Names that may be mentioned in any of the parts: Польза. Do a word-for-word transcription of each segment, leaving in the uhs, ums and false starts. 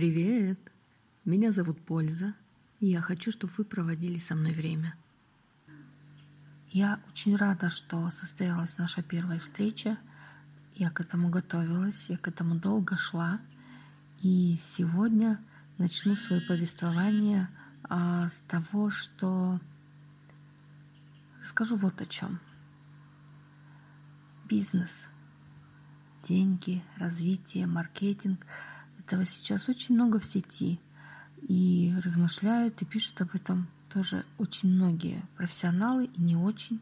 Привет, меня зовут Польза, и я хочу, чтобы вы проводили со мной время. Я очень рада, что состоялась наша первая встреча. Я к этому готовилась, я к этому долго шла. И сегодня начну свое повествование а, с того, что расскажу вот о чем. Бизнес, деньги, развитие, маркетинг. Этого сейчас очень много в сети, и размышляют и пишут об этом тоже очень многие профессионалы и не очень.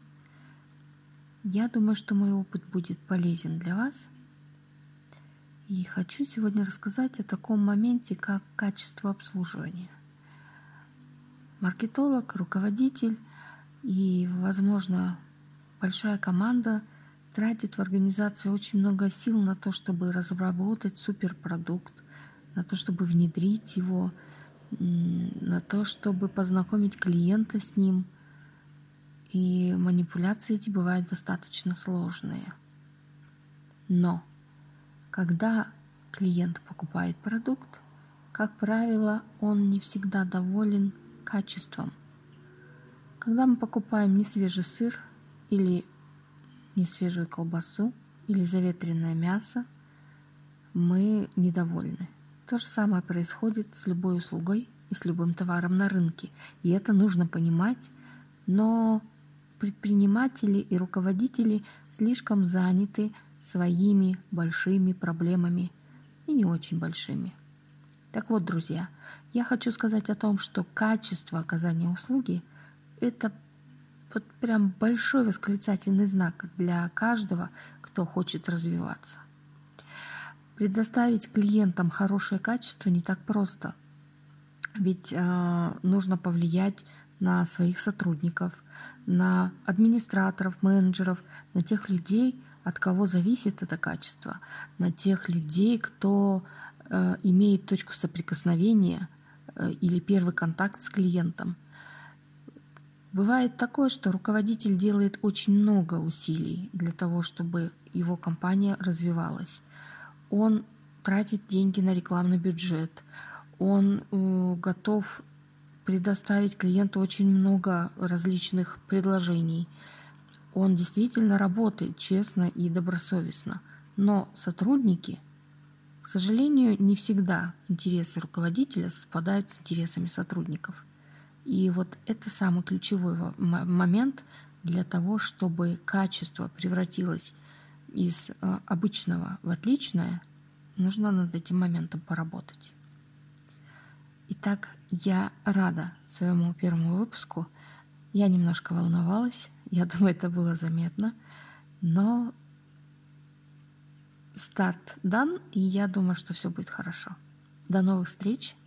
Я думаю, что мой опыт будет полезен для вас. И хочу сегодня рассказать о таком моменте, как качество обслуживания. Маркетолог, руководитель и, возможно, большая команда тратит в организации очень много сил на то, чтобы разработать суперпродукт, на то, чтобы внедрить его, на то, чтобы познакомить клиента с ним. И манипуляции эти бывают достаточно сложные. Но когда клиент покупает продукт, как правило, он не всегда доволен качеством. Когда мы покупаем несвежий сыр или несвежую колбасу или заветренное мясо, мы недовольны. То же самое происходит с любой услугой и с любым товаром на рынке. И это нужно понимать, но предприниматели и руководители слишком заняты своими большими проблемами и не очень большими. Так вот, друзья, я хочу сказать о том, что качество оказания услуги – это вот прям большой восклицательный знак для каждого, кто хочет развиваться. Предоставить клиентам хорошее качество не так просто, ведь э, нужно повлиять на своих сотрудников, на администраторов, менеджеров, на тех людей, от кого зависит это качество, на тех людей, кто э, имеет точку соприкосновения э, или первый контакт с клиентом. Бывает такое, что руководитель делает очень много усилий для того, чтобы его компания развивалась. Он тратит деньги на рекламный бюджет, он э, готов предоставить клиенту очень много различных предложений. Он действительно работает честно и добросовестно. Но сотрудники, к сожалению, не всегда интересы руководителя совпадают с интересами сотрудников. И вот это самый ключевой момент для того, чтобы качество превратилось из обычного в отличное, нужно над этим моментом поработать. Итак, я рада своему первому выпуску. Я немножко волновалась, я думаю, это было заметно, но старт дан, и я думаю, что все будет хорошо. До новых встреч!